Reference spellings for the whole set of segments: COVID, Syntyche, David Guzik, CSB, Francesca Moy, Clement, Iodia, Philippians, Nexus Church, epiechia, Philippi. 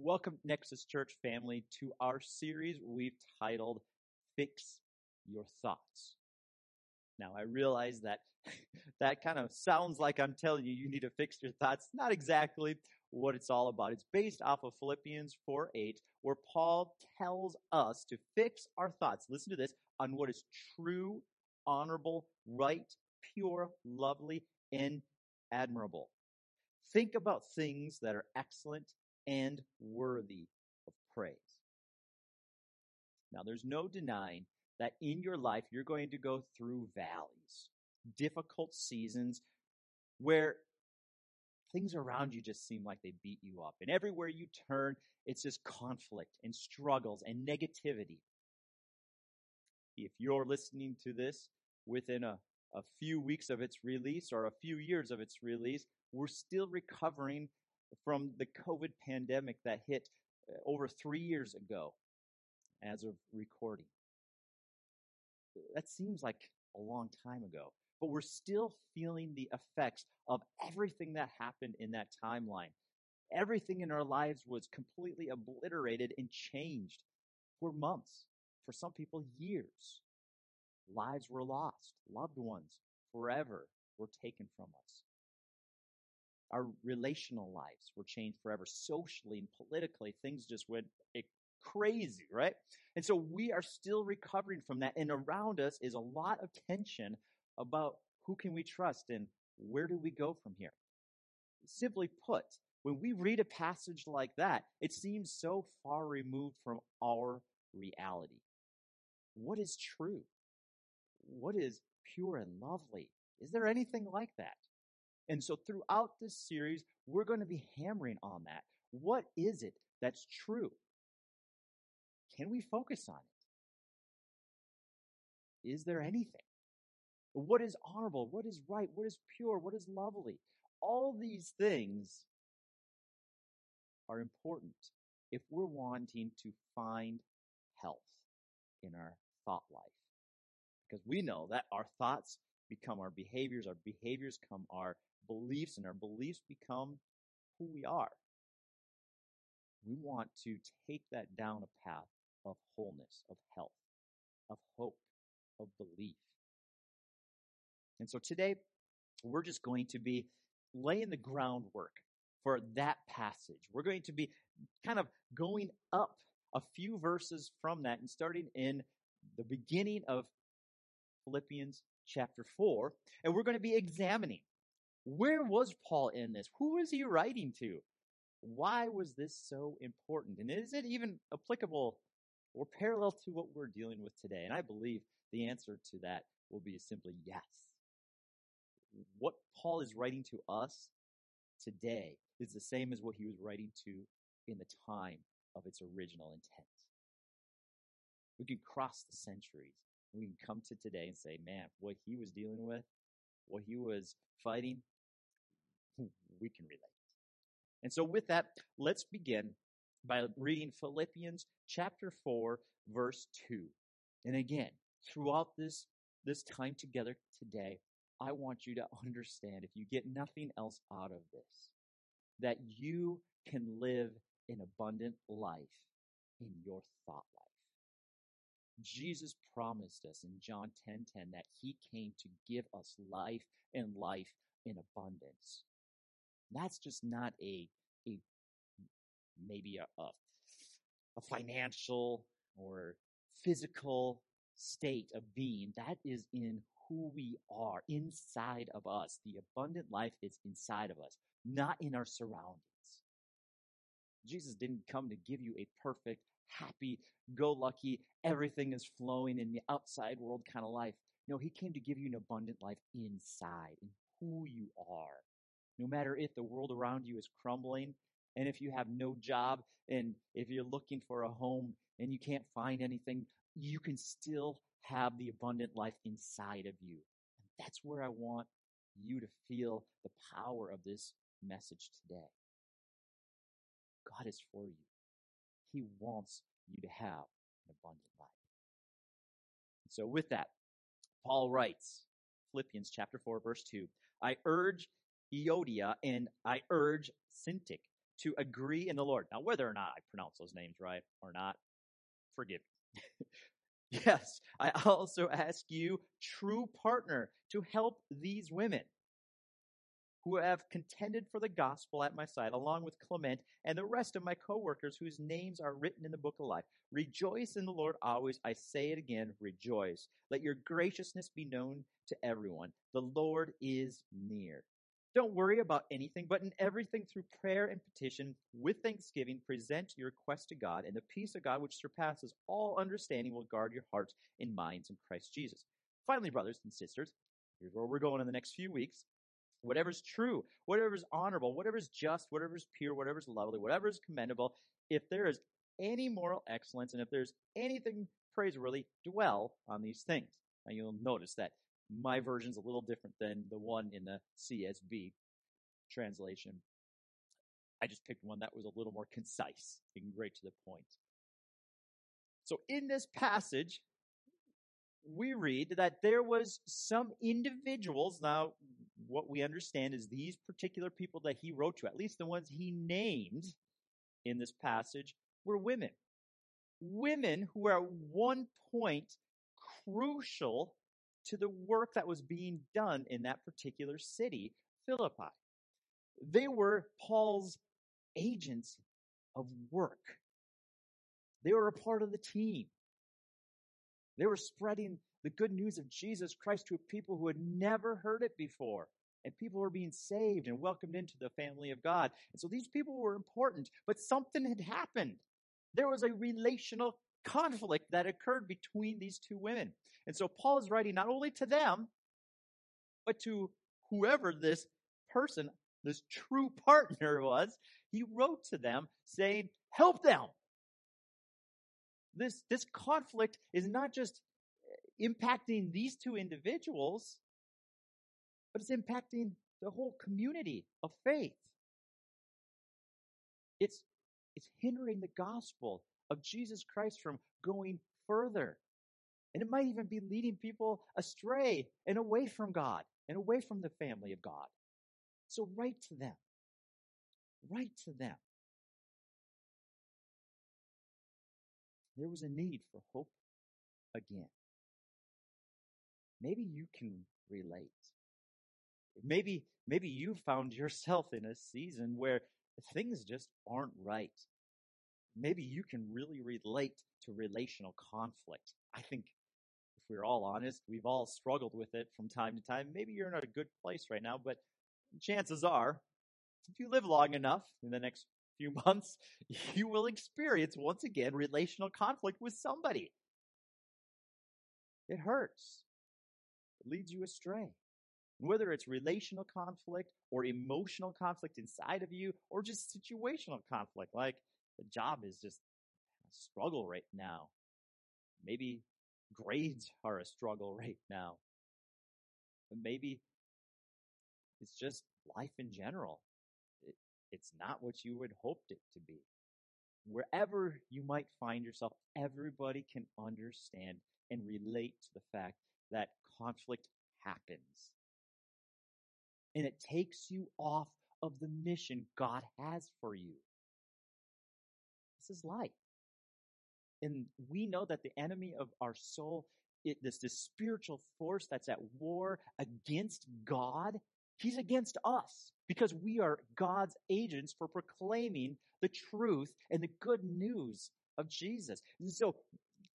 Welcome, Nexus Church family, to our series we've titled Fix Your Thoughts. Now, I realize that that kind of sounds like I'm telling you, you need to fix your thoughts. Not exactly what it's all about. It's based off of Philippians 4:8, where Paul tells us to fix our thoughts. Listen to this, on what is true, honorable, right, pure, lovely, and admirable. Think about things that are excellent and worthy of praise. Now, there's no denying that in your life, you're going to go through valleys, difficult seasons where things around you just seem like they beat you up. And everywhere you turn, it's just conflict and struggles and negativity. If you're listening to this within a few weeks of its release or a few years of its release, we're still recovering from the COVID pandemic that hit over 3 years ago as of recording. That seems like a long time ago, but we're still feeling the effects of everything that happened in that timeline. Everything in our lives was completely obliterated and changed for months, for some people years. Lives were lost, loved ones forever were taken from us. Our relational lives were changed forever. Socially and politically, things just went crazy, right? And so we are still recovering from that. And around us is a lot of tension about who can we trust and where do we go from here? Simply put, when we read a passage like that, it seems so far removed from our reality. What is true? What is pure and lovely? Is there anything like that? And so throughout this series, we're going to be hammering on that. What is it that's true? Can we focus on it? Is there anything? What is honorable? What is right? What is pure? What is lovely? All these things are important if we're wanting to find health in our thought life. Because we know that our thoughts become our behaviors become our beliefs, and our beliefs become who we are. We want to take that down a path of wholeness, of health, of hope, of belief. And so today, we're just going to be laying the groundwork for that passage. We're going to be kind of going up a few verses from that and starting in the beginning of Philippians chapter 4, and we're going to be examining, where was Paul in this? Who was he writing to? Why was this so important? And is it even applicable or parallel to what we're dealing with today? And I believe the answer to that will be simply yes. What Paul is writing to us today is the same as what he was writing to in the time of its original intent. We can cross the centuries. We can come to today and say, man, what he was dealing with, what he was fighting, we can relate. And so with that, let's begin by reading Philippians chapter 4, verse 2. And again, throughout this time together today, I want you to understand, if you get nothing else out of this, that you can live an abundant life in your thought life. Jesus promised us in John 10:10 that he came to give us life and life in abundance. That's just not a financial or physical state of being. That is in who we are, inside of us. The abundant life is inside of us, not in our surroundings. Jesus didn't come to give you a perfect, happy, go lucky, everything is flowing in the outside world kind of life. No, he came to give you an abundant life inside, in who you are. No matter if the world around you is crumbling, and if you have no job, and if you're looking for a home and you can't find anything, you can still have the abundant life inside of you. And that's where I want you to feel the power of this message today. God is for you. He wants you to have an abundant life. So with that, Paul writes, Philippians chapter 4, verse 2, I urge Iodia and I urge Syntyche to agree in the Lord. Now, whether or not I pronounce those names right or not, forgive me. Yes, I also ask you, true partner, to help these women who have contended for the gospel at my side, along with Clement and the rest of my co-workers whose names are written in the book of life. Rejoice in the Lord always. I say it again, rejoice. Let your graciousness be known to everyone. The Lord is near. Don't worry about anything, but in everything through prayer and petition, with thanksgiving, present your request to God, and the peace of God which surpasses all understanding will guard your hearts and minds in Christ Jesus. Finally, brothers and sisters, here's where we're going in the next few weeks. Whatever's true, whatever's honorable, whatever's just, whatever's pure, whatever's lovely, whatever's commendable, if there is any moral excellence and if there's anything praiseworthy, dwell on these things. Now you'll notice that my version's a little different than the one in the CSB translation. I just picked one that was a little more concise and right to the point. So in this passage, we read that there was some individuals. Now, what we understand is these particular people that he wrote to, at least the ones he named in this passage, were women. Women who were at one point crucial to the work that was being done in that particular city, Philippi. They were Paul's agents of work. They were a part of the team. They were spreading the good news of Jesus Christ to people who had never heard it before. And people were being saved and welcomed into the family of God. And so these people were important, but something had happened. There was a relational conflict that occurred between these two women. And so Paul is writing not only to them, but to whoever this person, this true partner was. He wrote to them saying, help them. This conflict is not just impacting these two individuals, but it's impacting the whole community of faith. It's hindering the gospel of Jesus Christ from going further. And it might even be leading people astray and away from God and away from the family of God. So write to them. Write to them. There was a need for hope again. Maybe you can relate. Maybe you found yourself in a season where things just aren't right. Maybe you can really relate to relational conflict. I think if we're all honest, we've all struggled with it from time to time. Maybe you're in a good place right now, but chances are, if you live long enough in the next few months, you will experience, once again, relational conflict with somebody. It hurts. It leads you astray. Whether it's relational conflict or emotional conflict inside of you or just situational conflict, like the job is just a struggle right now. Maybe grades are a struggle right now. But maybe it's just life in general. It's not what you had hoped it to be. Wherever you might find yourself, everybody can understand and relate to the fact that conflict happens. And it takes you off of the mission God has for you. This is life. And we know that the enemy of our soul, this spiritual force that's at war against God, he's against us because we are God's agents for proclaiming the truth and the good news of Jesus. And so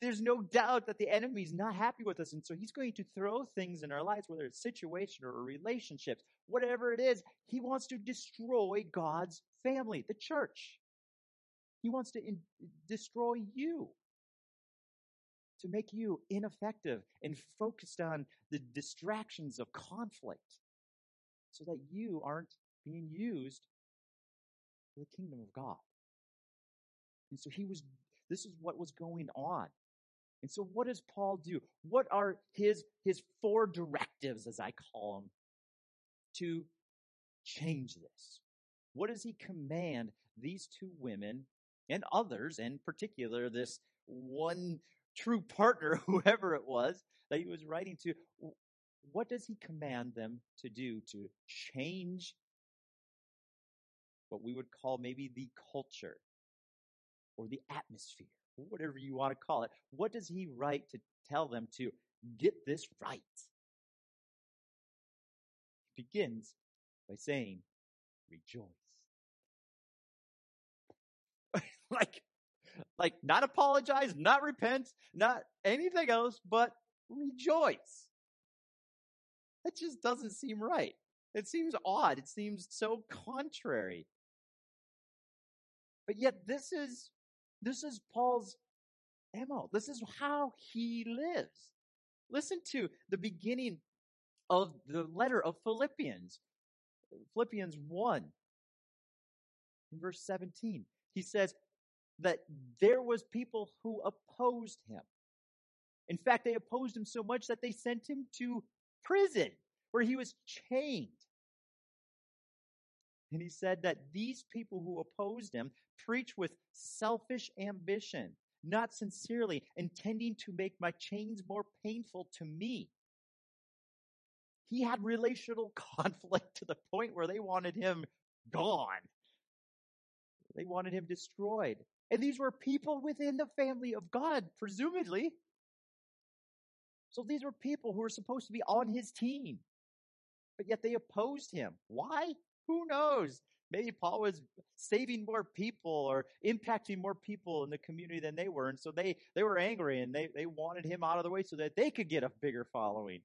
there's no doubt that the enemy's not happy with us. And so he's going to throw things in our lives, whether it's situation or relationships, whatever it is, he wants to destroy God's family, the church. He wants to destroy you, to make you ineffective and focused on the distractions of conflict so that you aren't being used for the kingdom of God. And so this is what was going on. And so what does Paul do? What are his four directives, as I call them, to change this? What does he command these two women and others, in particular, this one true partner, whoever it was that he was writing to? What does he command them to do to change what we would call maybe the culture or the atmosphere, or whatever you want to call it. What does he write to tell them to get this right? He begins by saying, rejoice. Like not apologize, not repent, not anything else, but rejoice. That just doesn't seem right. It seems odd. It seems so contrary. But yet this is Paul's MO. This is how he lives. Listen to the beginning of the letter of Philippians. Philippians 1, verse 17. He says that there was people who opposed him. In fact, they opposed him so much that they sent him to prison where he was chained. And he said that these people who opposed him preach with selfish ambition, not sincerely, intending to make my chains more painful to me. He had relational conflict to the point where they wanted him gone. They wanted him destroyed. And these were people within the family of God, presumably. So these were people who were supposed to be on his team. But yet they opposed him. Why? Who knows? Maybe Paul was saving more people or impacting more people in the community than they were. And so they were angry and they wanted him out of the way so that they could get a bigger following.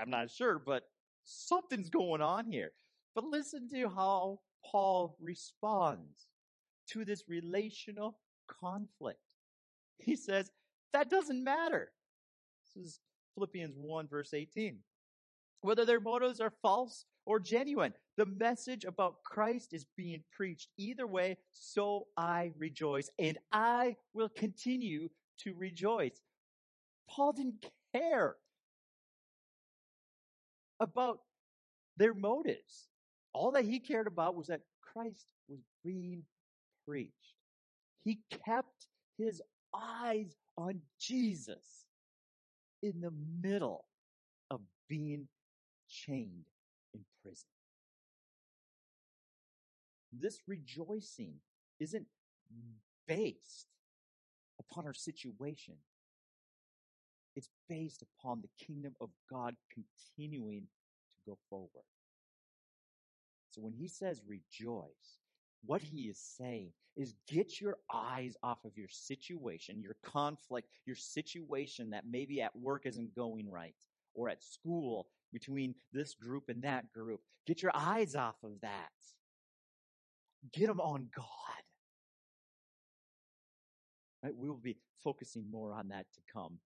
I'm not sure, but something's going on here. But listen to how Paul responds to this relational conflict. He says, that doesn't matter. This is Philippians 1, verse 18. Whether their motives are false or genuine, the message about Christ is being preached. Either way, so I rejoice, and I will continue to rejoice. Paul didn't care about their motives. All that he cared about was that Christ was being preached. He kept his eyes on Jesus in the middle of being chained in prison. This rejoicing isn't based upon our situation. It's based upon the kingdom of God continuing to go forward. So when he says rejoice, what he is saying is get your eyes off of your situation, your conflict, your situation that maybe at work isn't going right, or at school between this group and that group. Get your eyes off of that. Get them on God. Right? We will be focusing more on that to come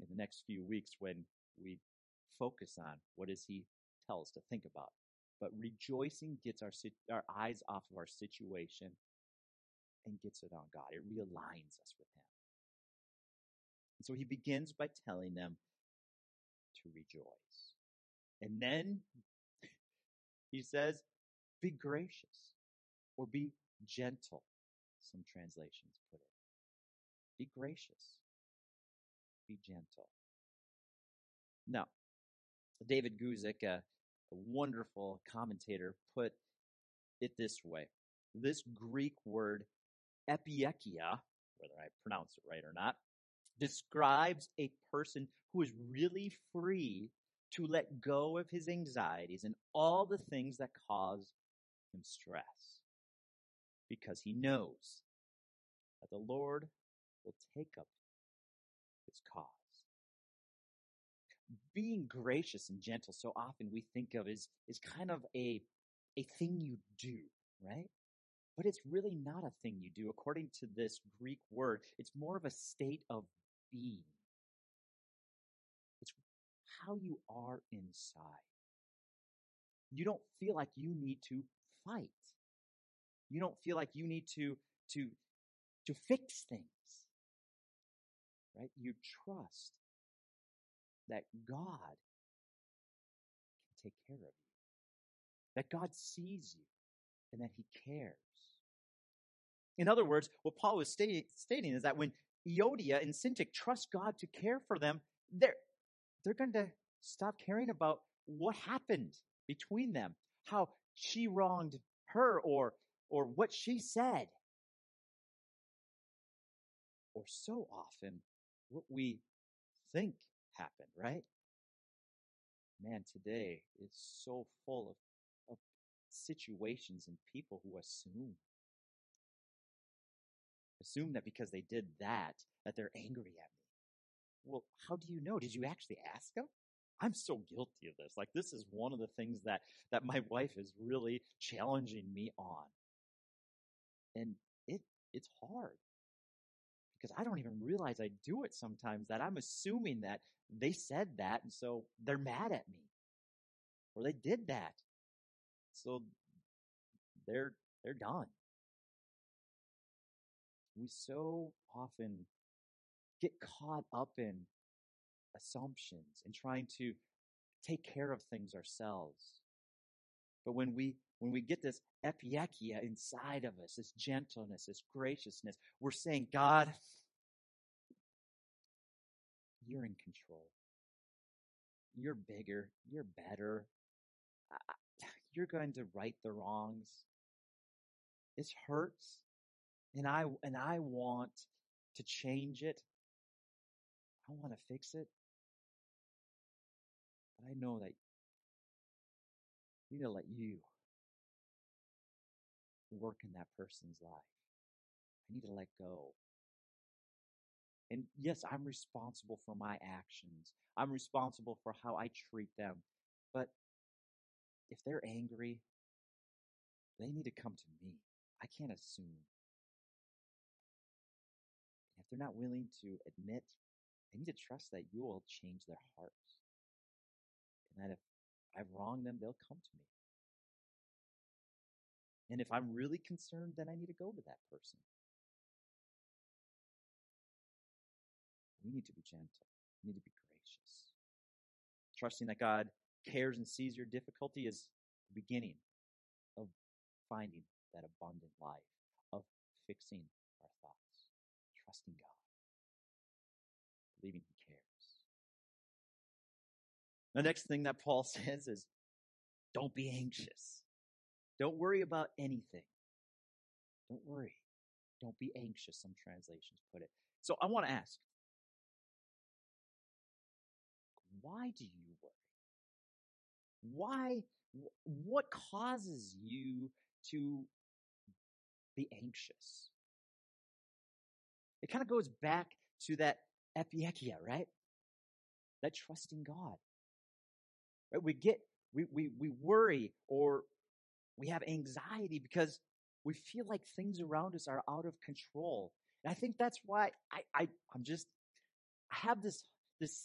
in the next few weeks when we focus on what does he tell us to think about. But rejoicing gets our eyes off of our situation and gets it on God. It realigns us with him. And so he begins by telling them to rejoice. And then he says, be gracious or be gentle, some translations put it. Be gracious. Be gentle. Now, David Guzik, a wonderful commentator, put it this way. This Greek word, epiechia, whether I pronounce it right or not, describes a person who is really free to let go of his anxieties and all the things that cause him stress, because he knows that the Lord will take up his cause. Being gracious and gentle so often we think of is kind of a thing you do, right? But it's really not a thing you do. According to this Greek word, it's more of a state of being. It's how you are inside. You don't feel like you need to fight. You don't feel like you need to fix things, right? You trust that God can take care of you, that God sees you, and that he cares. In other words, what Paul was stating is that when Iodia and Syntyche trust God to care for them, they're going to stop caring about what happened between them, how she wronged her or what she said. Or so often, what we think happened, right? Man, today is so full of situations and people who assume that because they did that they're angry at me. Well, how do you know? Did you actually ask them? I'm so guilty of this. Like, this is one of the things that my wife is really challenging me on. And it's hard because I don't even realize I do it sometimes, that I'm assuming that they said that and so they're mad at me, or they did that, so they're done. We so often get caught up in assumptions and trying to take care of things ourselves. But when we get this epiechia inside of us, this gentleness, this graciousness, we're saying, God, you're in control. You're bigger. You're better. You're going to right the wrongs. This hurts, and I want to change it. I want to fix it. But I know that you need to let you work in that person's life. I need to let go. And yes, I'm responsible for my actions. I'm responsible for how I treat them. But if they're angry, they need to come to me. I can't assume. If they're not willing to admit, I need to trust that you will change their hearts. And that if I've wronged them, they'll come to me. And if I'm really concerned, then I need to go to that person. We need to be gentle. We need to be gracious. Trusting that God cares and sees your difficulty is the beginning of finding that abundant life, of fixing our thoughts, trusting God, believing He cares. The next thing that Paul says is, don't be anxious. Don't worry about anything. Don't worry. Don't be anxious, some translations put it. So I want to ask, why do you worry? What causes you to be anxious? It kind of goes back to that epiechia, right? That trusting God. Right? We worry, or we have anxiety because we feel like things around us are out of control. And I think that's why I have this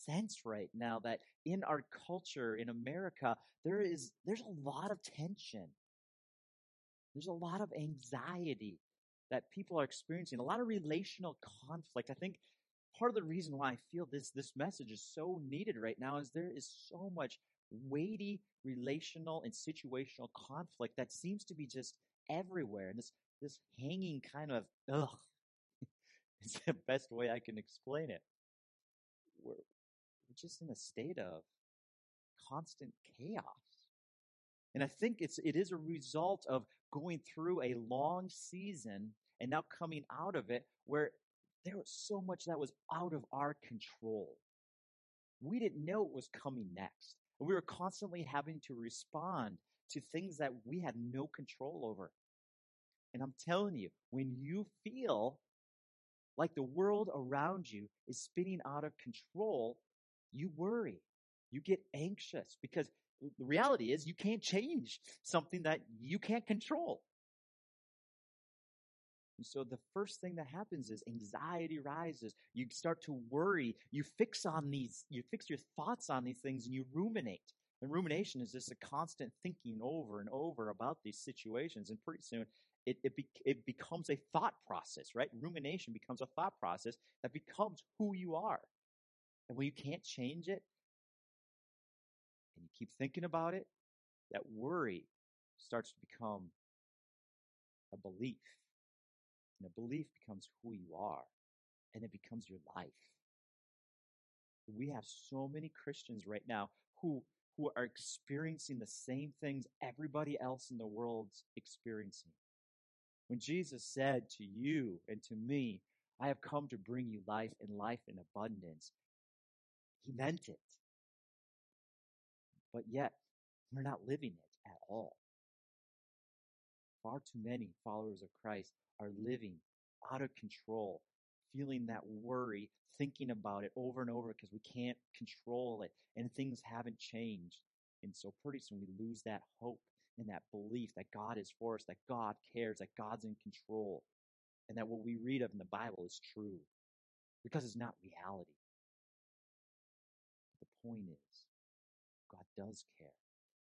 sense right now that in our culture, in America, there's a lot of tension. There's a lot of anxiety that people are experiencing, a lot of relational conflict. I think part of the reason why I feel this message is so needed right now is there is so much weighty relational and situational conflict that seems to be just everywhere, and this hanging kind of ugh is the best way I can explain it. We're just in a state of constant chaos, and I think it is a result of going through a long season and now coming out of it where there was so much that was out of our control. We didn't know it was coming next. We were constantly having to respond to things that we had no control over. And I'm telling you, when you feel like the world around you is spinning out of control, you worry. You get anxious because the reality is you can't change something that you can't control. And so the first thing that happens is anxiety rises. You start to worry. You fix your thoughts on these things, and you ruminate. And rumination is just a constant thinking over and over about these situations. And pretty soon it becomes a thought process, right? Rumination becomes a thought process that becomes who you are. And when you can't change it and you keep thinking about it, that worry starts to become a belief. And a belief becomes who you are, and it becomes your life. We have so many Christians right now who who are experiencing the same things everybody else in the world's experiencing. When Jesus said to you and to me, I have come to bring you life and life in abundance, he meant it. But yet, we're not living it at all. Far too many followers of Christ are living out of control, feeling that worry, thinking about it over and over because we can't control it, and things haven't changed. And so pretty soon we lose that hope and that belief that God is for us, that God cares, that God's in control, and that what we read of in the Bible is true because it's not reality. The point is, God does care.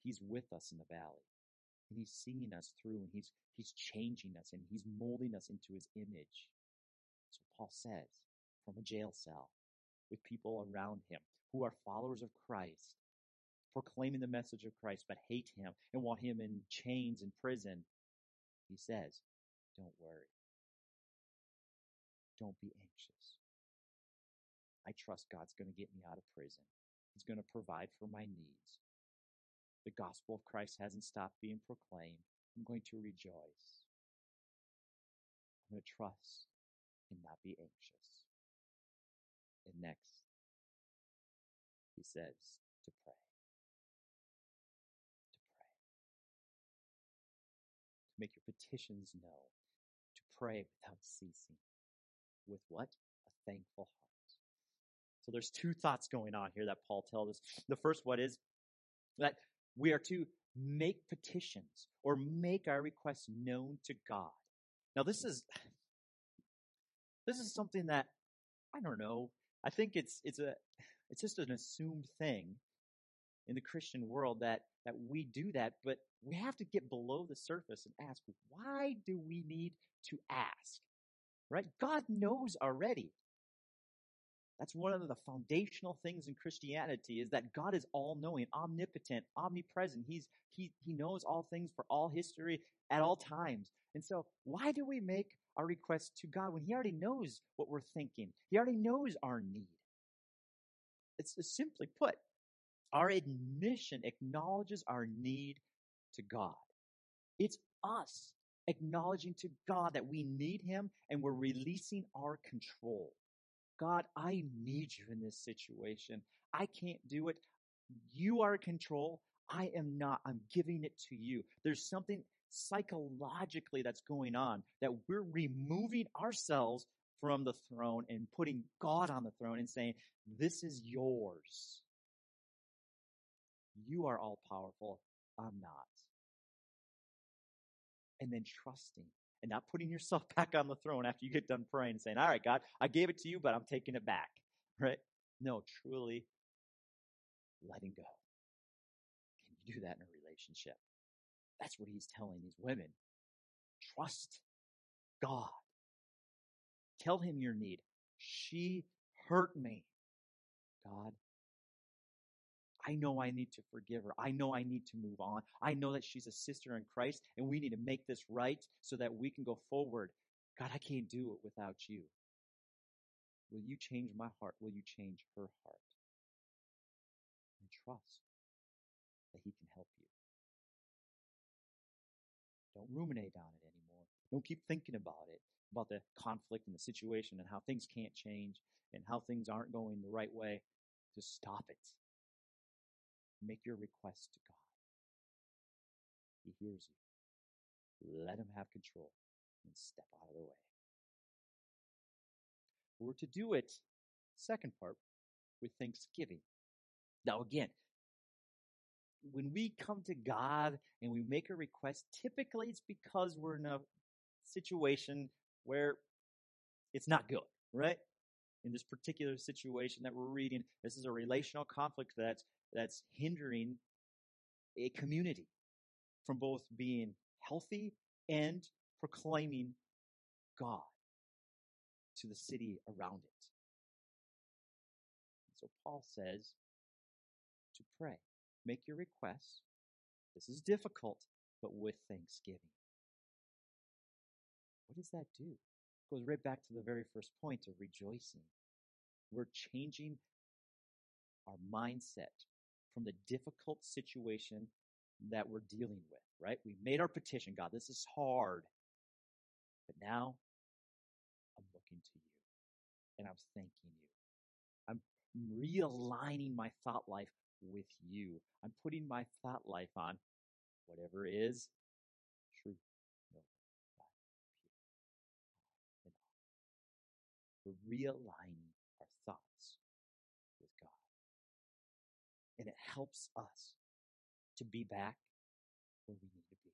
He's with us in the valley, and he's seeing us through, and he's changing us, and he's molding us into his image. So Paul says, from a jail cell, with people around him who are followers of Christ, proclaiming the message of Christ, but hate him and want him in chains in prison, he says, don't worry. Don't be anxious. I trust God's going to get me out of prison. He's going to provide for my needs. The gospel of Christ hasn't stopped being proclaimed. I'm going to rejoice. I'm going to trust and not be anxious. And next, he says to pray. To pray. To make your petitions known. To pray without ceasing. With what? A thankful heart. So there's two thoughts going on here that Paul tells us. The first one is that we are to make petitions or make our requests known to God. Now, this is something that, I don't know, I think it's just an assumed thing in the Christian world that we do that, but we have to get below the surface and ask, why do we need to ask? Right? God knows already. That's one of the foundational things in Christianity, is that God is all-knowing, omnipotent, omnipresent. He knows all things for all history at all times. And so why do we make our requests to God when he already knows what we're thinking? He already knows our need. It's simply put, our admission acknowledges our need to God. It's us acknowledging to God that we need him, and we're releasing our control. God, I need you in this situation. I can't do it. You are in control. I am not. I'm giving it to you. There's something psychologically that's going on, that we're removing ourselves from the throne and putting God on the throne and saying, this is yours. You are all powerful. I'm not. And then trusting. And not putting yourself back on the throne after you get done praying and saying, all right, God, I gave it to you, but I'm taking it back, right? No, truly letting go. Can you do that in a relationship? That's what he's telling these women. Trust God. Tell him your need. She hurt me. God, I know I need to forgive her. I know I need to move on. I know that she's a sister in Christ, and we need to make this right so that we can go forward. God, I can't do it without you. Will you change my heart? Will you change her heart? And trust that he can help you. Don't ruminate on it anymore. Don't keep thinking about it, about the conflict and the situation and how things can't change and how things aren't going the right way. Just stop it. Make your request to God. He hears you. Let him have control and step out of the way. We're to do it, second part, with thanksgiving. Now again, when we come to God and we make a request, typically it's because we're in a situation where it's not good, right? In this particular situation that we're reading, this is a relational conflict that's hindering a community from both being healthy and proclaiming God to the city around it. So Paul says to pray. Make your requests. This is difficult, but with thanksgiving. What does that do? It goes right back to the very first point of rejoicing. We're changing our mindset from the difficult situation that we're dealing with, right? We've made our petition. God, this is hard. But now I'm looking to you and I'm thanking you. I'm realigning my thought life with you. I'm putting my thought life on whatever is true. We're realigning our thoughts with God. And it helps us to be back where we need to be.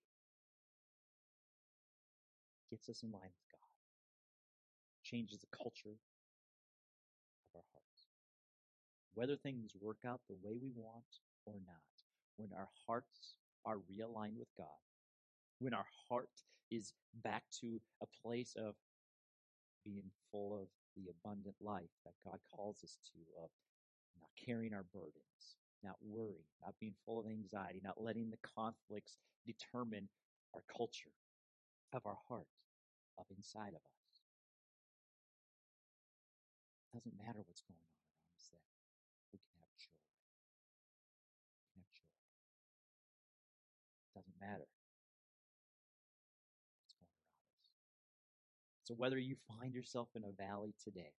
Gets us in line with God. Changes the culture of our hearts. Whether things work out the way we want or not, when our hearts are realigned with God, when our heart is back to a place of being full of the abundant life that God calls us to, of not carrying our burdens, not worrying, not being full of anxiety, not letting the conflicts determine our culture of our heart, of inside of us. It doesn't matter what's going on around us then. We can have joy. We can have joy. It doesn't matter. So whether you find yourself in a valley today,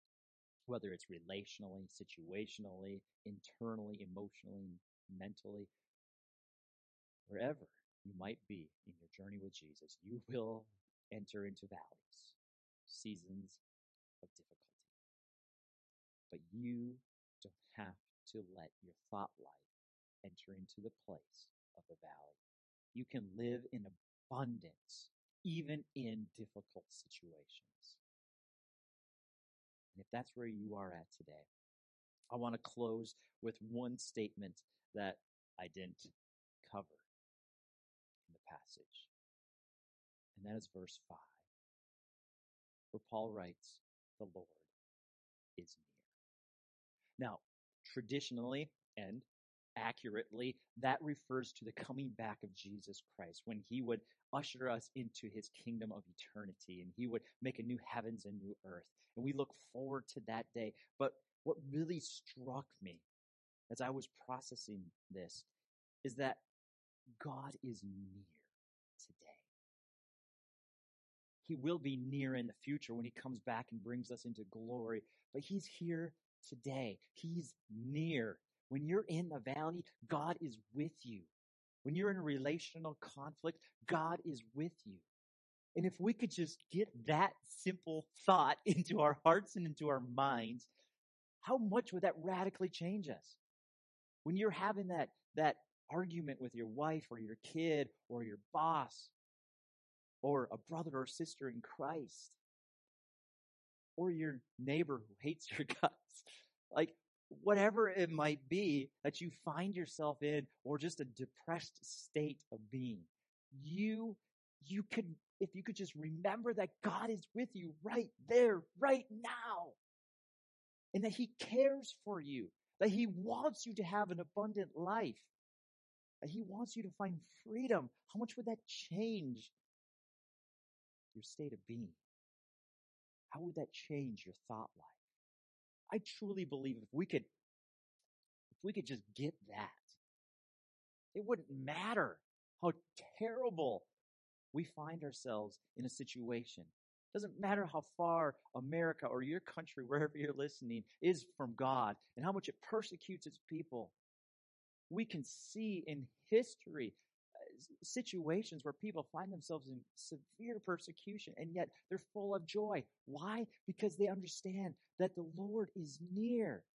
whether it's relationally, situationally, internally, emotionally, mentally, wherever you might be in your journey with Jesus, you will enter into valleys, seasons of difficulty. But you don't have to let your thought life enter into the place of the valley. You can live in abundance even in difficult situations. And if that's where you are at today, I want to close with one statement that I didn't cover in the passage. And that is verse 5, where Paul writes, "The Lord is near." Now, traditionally and accurately, that refers to the coming back of Jesus Christ, when he would usher us into his kingdom of eternity, and he would make a new heavens and new earth. And we look forward to that day. But what really struck me as I was processing this is that God is near today. He will be near in the future when he comes back and brings us into glory, but he's here today. He's near. When you're in the valley, God is with you. When you're in a relational conflict, God is with you. And if we could just get that simple thought into our hearts and into our minds, how much would that radically change us? When you're having that argument with your wife or your kid or your boss or a brother or sister in Christ or your neighbor who hates your guts, like, whatever it might be that you find yourself in, or just a depressed state of being, you could, if you could just remember that God is with you right there, right now, and that he cares for you, that he wants you to have an abundant life, that he wants you to find freedom. How much would that change your state of being? How would that change your thought life? I truly believe if we could just get that, it wouldn't matter how terrible we find ourselves in a situation. It doesn't matter how far America or your country, wherever you're listening, is from God and how much it persecutes its people. We can see in history situations where people find themselves in severe persecution, and yet they're full of joy. Why? Because they understand that the Lord is near.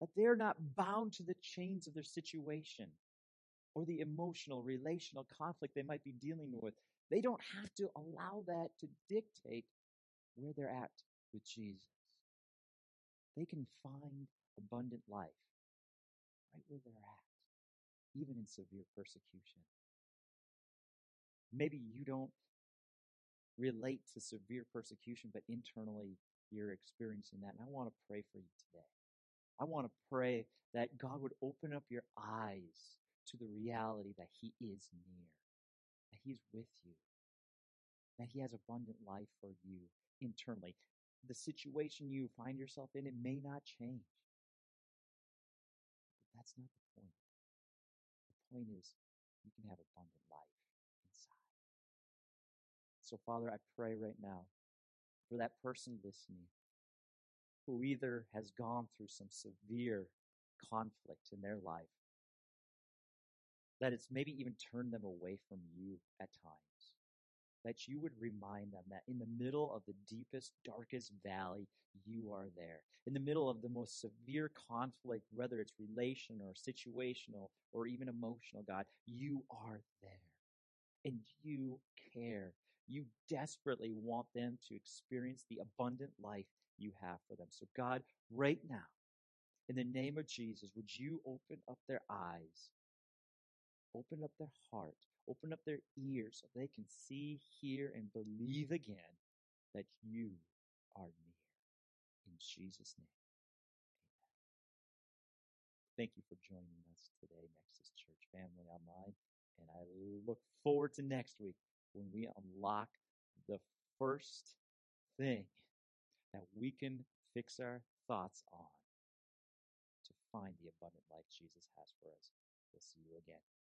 That they're not bound to the chains of their situation or the emotional, relational conflict they might be dealing with. They don't have to allow that to dictate where they're at with Jesus. They can find abundant life right where they're at, even in severe persecution. Maybe you don't relate to severe persecution, but internally you're experiencing that. And I want to pray for you today. I want to pray that God would open up your eyes to the reality that he is near, that he's with you, that he has abundant life for you internally. The situation you find yourself in, it may not change. That's not the point. The point is you can have abundant life inside. So, Father, I pray right now for that person listening who either has gone through some severe conflict in their life, that it's maybe even turned them away from you at times, that you would remind them that in the middle of the deepest, darkest valley, you are there. In the middle of the most severe conflict, whether it's relational or situational or even emotional, God, you are there and you care. You desperately want them to experience the abundant life you have for them. So God, right now, in the name of Jesus, would you open up their eyes, open up their heart, open up their ears so they can see, hear, and believe again that you are near. In Jesus' name, amen. Thank you for joining us today, Nexus Church family online. And I look forward to next week when we unlock the first thing that we can fix our thoughts on to find the abundant life Jesus has for us. We'll see you again.